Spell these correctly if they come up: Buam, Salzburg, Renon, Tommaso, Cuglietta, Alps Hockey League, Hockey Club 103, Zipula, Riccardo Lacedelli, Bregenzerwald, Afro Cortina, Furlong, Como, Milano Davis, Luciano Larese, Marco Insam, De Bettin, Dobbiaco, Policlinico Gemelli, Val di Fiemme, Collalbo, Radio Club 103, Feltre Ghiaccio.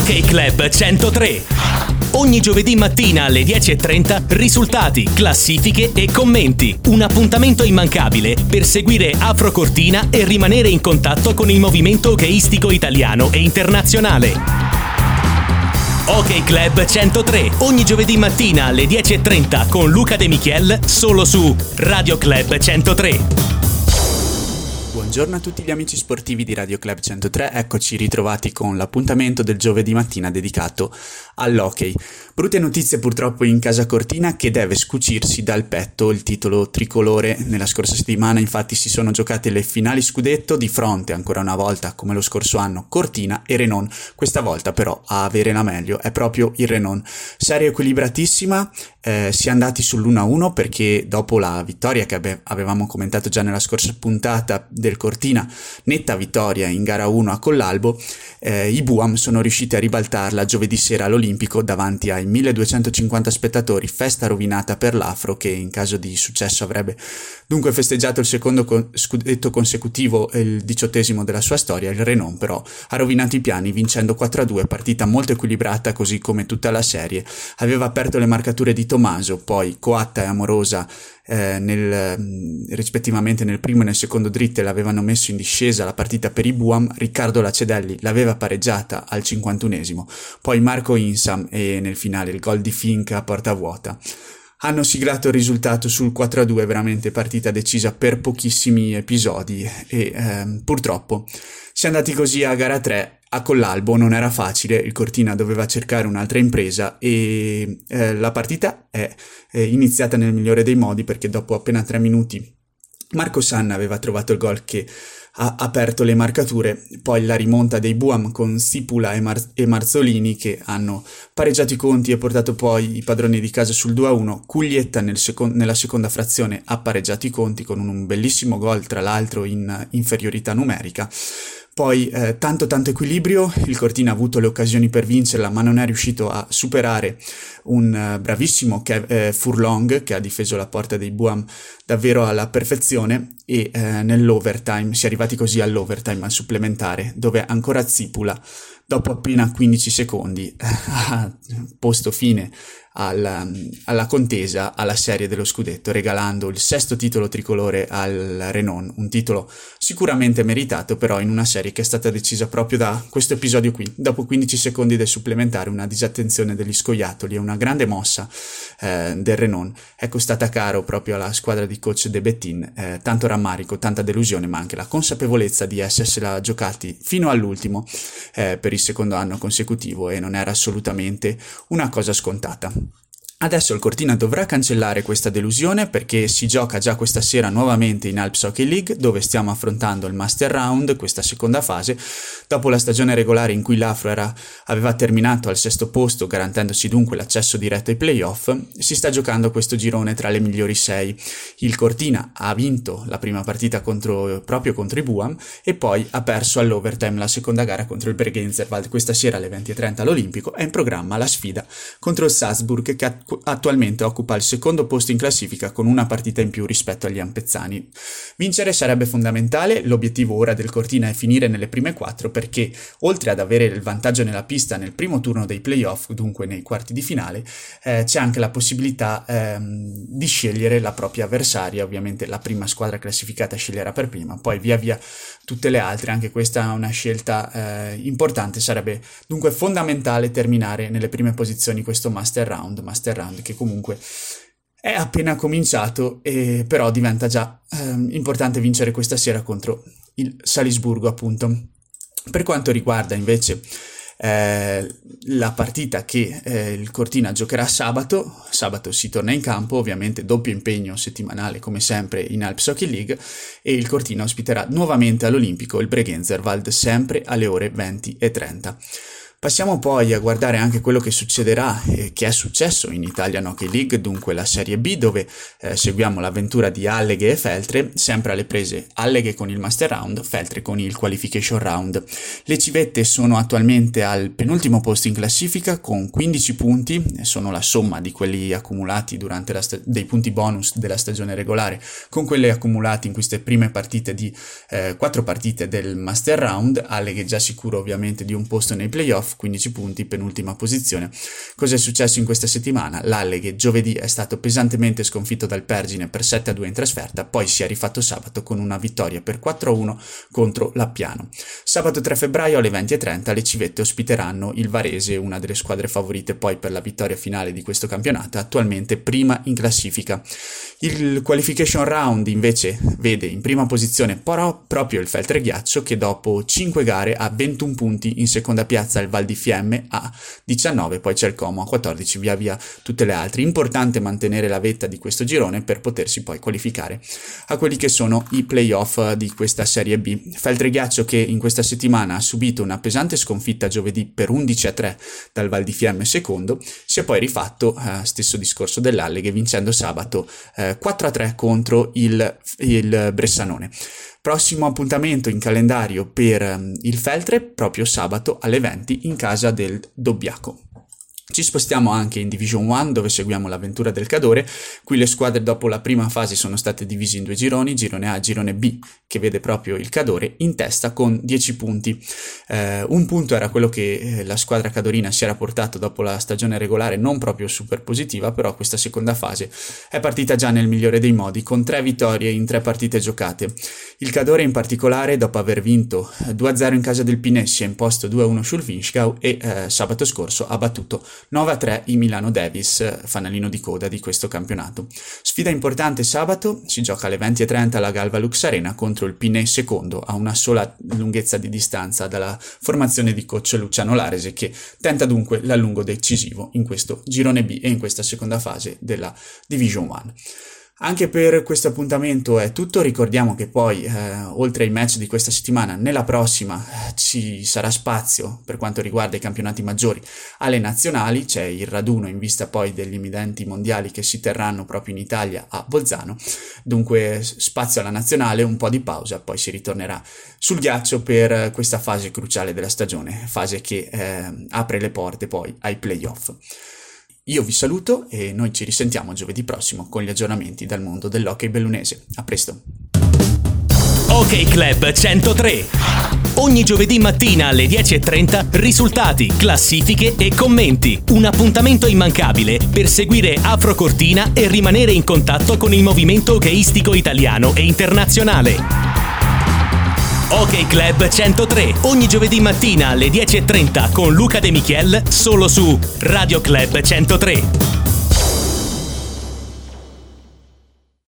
Hockey Club 103. Ogni giovedì mattina alle 10:30 risultati, classifiche e commenti. Un appuntamento immancabile per seguire Afro Cortina e rimanere in contatto con il movimento hockeyistico italiano e internazionale. Hockey Club 103. Ogni giovedì mattina alle 10:30 con Luca De Michiel solo su Radio Club 103. Buongiorno a tutti gli amici sportivi di Radio Club 103, eccoci ritrovati con l'appuntamento del giovedì mattina dedicato all'hockey. Brutte notizie purtroppo in casa Cortina, che deve scucirsi dal petto il titolo tricolore. Nella scorsa settimana infatti si sono giocate le finali scudetto, di fronte ancora una volta, come lo scorso anno, Cortina e Renon. Questa volta però a avere la meglio è proprio il Renon. Serie equilibratissima, si è andati sull'1-1 perché dopo la vittoria che avevamo commentato già nella scorsa puntata del Cortina, netta vittoria in gara 1 a Collalbo, i Buam sono riusciti a ribaltarla giovedì sera all'Olimpico davanti ai 1250 spettatori, festa rovinata per l'Afro, che in caso di successo avrebbe dunque festeggiato il secondo scudetto consecutivo e il 18° della sua storia. Il Renon però ha rovinato i piani vincendo 4-2, partita molto equilibrata così come tutta la serie. Aveva aperto le marcature di Tommaso, poi coatta e amorosa rispettivamente nel primo e nel secondo dritte l'avevano messo in discesa la partita per i Buam. Riccardo Lacedelli l'aveva pareggiata al 51esimo, poi Marco Insam e nel finale il gol di Fink a porta vuota hanno siglato il risultato sul 4-2, veramente partita decisa per pochissimi episodi e purtroppo si è andati così a gara 3. A Collalbo non era facile, il Cortina doveva cercare un'altra impresa e la partita è iniziata nel migliore dei modi, perché dopo appena 3 minuti Marco Sanna aveva trovato il gol che ha aperto le marcature, poi la rimonta dei Buam con Zipula e Marzolini che hanno pareggiato i conti e portato poi i padroni di casa sul 2-1, Cuglietta nella seconda frazione ha pareggiato i conti con un bellissimo gol, tra l'altro in inferiorità numerica. Poi tanto equilibrio, il Cortina ha avuto le occasioni per vincerla ma non è riuscito a superare un bravissimo Furlong che ha difeso la porta dei Buam davvero alla perfezione e nell'overtime, si è arrivati così all'overtime, al supplementare, dove ancora Zipula dopo appena 15 secondi ha posto fine alla contesa, alla serie dello scudetto, regalando il 6° titolo tricolore al Renon, un titolo sicuramente meritato però in una serie che è stata decisa proprio da questo episodio qui. Dopo 15 secondi del supplementare, una disattenzione degli scoiattoli e una grande mossa del Renon è costata caro proprio alla squadra di coach De Bettin, tanto rammarico, tanta delusione, ma anche la consapevolezza di essersela giocati fino all'ultimo per il secondo anno consecutivo, e non era assolutamente una cosa scontata. Adesso il Cortina dovrà cancellare questa delusione perché si gioca già questa sera nuovamente in Alps Hockey League, dove stiamo affrontando il Master Round, questa seconda fase, dopo la stagione regolare in cui l'Afro aveva terminato al 6° posto, garantendosi dunque l'accesso diretto ai playoff. Si sta giocando questo girone tra le migliori 6. Il Cortina ha vinto la prima partita proprio contro i Buam e poi ha perso all'overtime la seconda gara contro il Bregenzerwald. Questa sera alle 20:30 all'Olimpico è in programma la sfida contro il Salzburg, che attualmente occupa il 2° posto in classifica con una partita in più rispetto agli ampezzani. Vincere sarebbe fondamentale, l'obiettivo ora del Cortina è finire nelle prime 4, perché oltre ad avere il vantaggio nella pista nel primo turno dei playoff, dunque nei quarti di finale, c'è anche la possibilità di scegliere la propria avversaria. Ovviamente la prima squadra classificata sceglierà per prima, poi via via tutte le altre. Anche questa è una scelta importante, sarebbe dunque fondamentale terminare nelle prime posizioni questo Master Round, che comunque è appena cominciato, e però diventa già importante vincere questa sera contro il Salisburgo, appunto. Per quanto riguarda invece la partita che il Cortina giocherà sabato si torna in campo, ovviamente doppio impegno settimanale come sempre in Alps Hockey League, e il Cortina ospiterà nuovamente all'Olimpico il Bregenzerwald, sempre alle ore 20:30. Passiamo poi a guardare anche quello che succederà e che è successo in Italian Hockey League, dunque la Serie B, dove seguiamo l'avventura di Alleghe e Feltre, sempre alle prese Alleghe con il Master Round, Feltre con il Qualification Round. Le civette sono attualmente al penultimo posto in classifica con 15 punti, sono la somma di quelli accumulati durante dei punti bonus della stagione regolare con quelli accumulati in queste prime partite di 4 partite del Master Round. Alleghe già sicuro ovviamente di un posto nei playoff, playoff, 15 punti, penultima posizione. Cos'è successo in questa settimana? L'Alleghe giovedì è stato pesantemente sconfitto dal Pergine per 7-2 in trasferta, poi si è rifatto sabato con una vittoria per 4-1 contro la Piano. Sabato 3 febbraio alle 20:30 le civette ospiteranno il Varese, una delle squadre favorite poi per la vittoria finale di questo campionato, attualmente prima in classifica. Il qualification round invece vede in prima posizione però proprio il Feltre Ghiaccio, che dopo 5 gare ha 21 punti, in seconda piazza il Val di Fiemme a 19, poi c'è il Como a 14, via via tutte le altre. Importante mantenere la vetta di questo girone per potersi poi qualificare a quelli che sono i playoff di questa Serie B. Feltre Ghiaccio che in questa settimana ha subito una pesante sconfitta giovedì per 11-3 dal Val di Fiemme secondo, si è poi rifatto stesso discorso dell'Alleghe vincendo sabato 4-3 contro il Bressanone. Prossimo appuntamento in calendario per il Feltre proprio sabato alle 20 in casa del Dobbiaco. Ci spostiamo anche in Division 1 dove seguiamo l'avventura del Cadore. Qui le squadre dopo la prima fase sono state divise in due gironi, girone A e girone B, che vede proprio il Cadore in testa con 10 punti. Un punto era quello che la squadra cadorina si era portato dopo la stagione regolare non proprio super positiva, però questa seconda fase è partita già nel migliore dei modi con 3 vittorie in 3 partite giocate. Il Cadore in particolare dopo aver vinto 2-0 in casa del Pinesi si è imposto 2-1 sul Vinschgau e sabato scorso ha battuto 9-3 in Milano Davis, fanalino di coda di questo campionato. Sfida importante sabato, si gioca alle 20:30 alla Galva Lux Arena contro il Pinè secondo, a una sola lunghezza di distanza dalla formazione di coach Luciano Larese, che tenta dunque l'allungo decisivo in questo girone B e in questa seconda fase della Division 1. Anche per questo appuntamento è tutto, ricordiamo che poi oltre ai match di questa settimana, nella prossima ci sarà spazio per quanto riguarda i campionati maggiori alle nazionali, c'è il raduno in vista poi degli imminenti mondiali che si terranno proprio in Italia a Bolzano, dunque spazio alla nazionale, un po' di pausa, poi si ritornerà sul ghiaccio per questa fase cruciale della stagione, fase che apre le porte poi ai playoff. Io vi saluto e noi ci risentiamo giovedì prossimo con gli aggiornamenti dal mondo dell'hockey bellunese. A presto! Hockey Club 103. Ogni giovedì mattina alle 10:30 risultati, classifiche e commenti. Un appuntamento immancabile per seguire Afro Cortina e rimanere in contatto con il movimento hockeyistico italiano e internazionale. Hockey Club 103, ogni giovedì mattina alle 10:30 con Luca De Michiel, solo su Radio Club 103.